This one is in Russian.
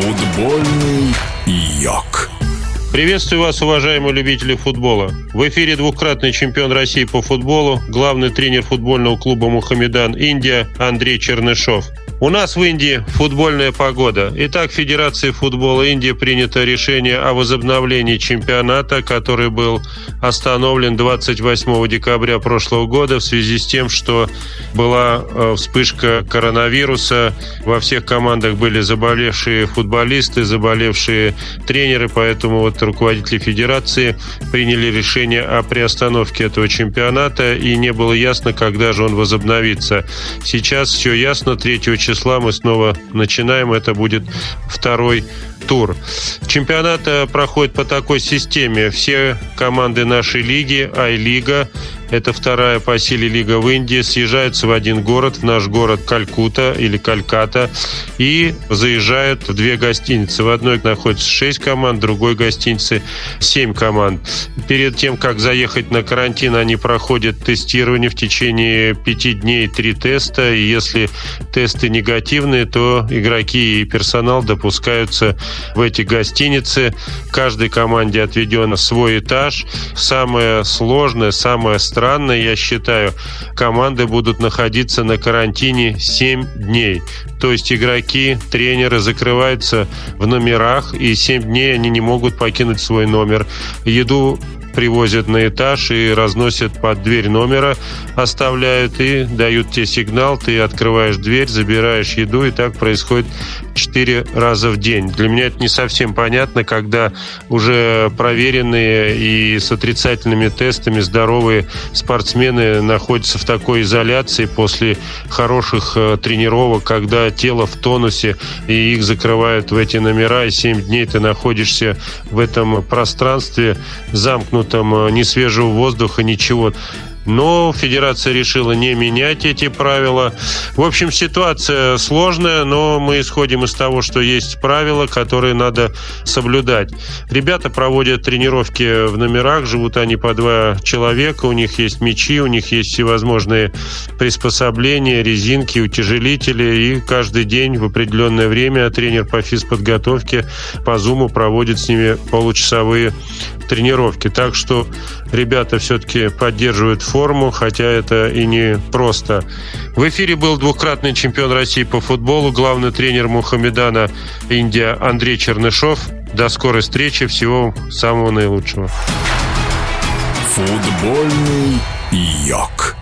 Футбольный йог. Приветствую вас, уважаемые любители футбола. В эфире двукратный чемпион России по футболу, главный тренер футбольного клуба «Мохаммедан Индия» Андрей Чернышов. У нас в Индии футбольная погода. Итак, в Федерации футбола Индии принято решение о возобновлении чемпионата, который был остановлен 28 декабря прошлого года в связи с тем, что была вспышка коронавируса. Во всех командах были заболевшие футболисты, заболевшие тренеры, поэтому руководители Федерации приняли решение о приостановке этого чемпионата, и не было ясно, когда же он возобновится. Сейчас все ясно, 3 числа мы снова начинаем, это будет второй тур. Чемпионат проходит по такой системе. Все команды нашей лиги, Ай-Лига, это вторая по силе лига в Индии, съезжаются в один город, в наш город Калькутта или Калькатта, и заезжают в 2 гостиницы. В одной находится 6 команд, в другой гостинице 7 команд. Перед тем, как заехать на карантин, они проходят тестирование в течение 5 дней, 3 теста. И если тесты негативные, то игроки и персонал допускаются в эти гостиницы. Каждой команде отведен свой этаж. Самое сложное, самое странно, я считаю, команды будут находиться на карантине 7 дней. То есть игроки, тренеры закрываются в номерах, и 7 дней они не могут покинуть свой номер. Еду привозят на этаж и разносят под дверь номера, оставляют и дают тебе сигнал, ты открываешь дверь, забираешь еду, и так происходит 4 раза в день. Для меня это не совсем понятно, когда уже проверенные и с отрицательными тестами здоровые спортсмены находятся в такой изоляции после хороших тренировок, когда тело в тонусе, и их закрывают в эти номера, и 7 дней ты находишься в этом пространстве замкнутом, там ни свежего воздуха, ничего. Но Федерация решила не менять эти правила. В общем, ситуация сложная, но мы исходим из того, что есть правила, которые надо соблюдать. Ребята проводят тренировки в номерах, живут они по 2 человека, у них есть мячи, у них есть всевозможные приспособления, резинки, утяжелители, и каждый день в определенное время тренер по физподготовке по зуму проводит с ними получасовые тренировки. Так что ребята все-таки поддерживают форму, хотя это и не просто. В эфире был двукратный чемпион России по футболу, главный тренер Мохаммедана Индия Андрей Чернышов. До скорой встречи, всего самого наилучшего. Футбольный йог.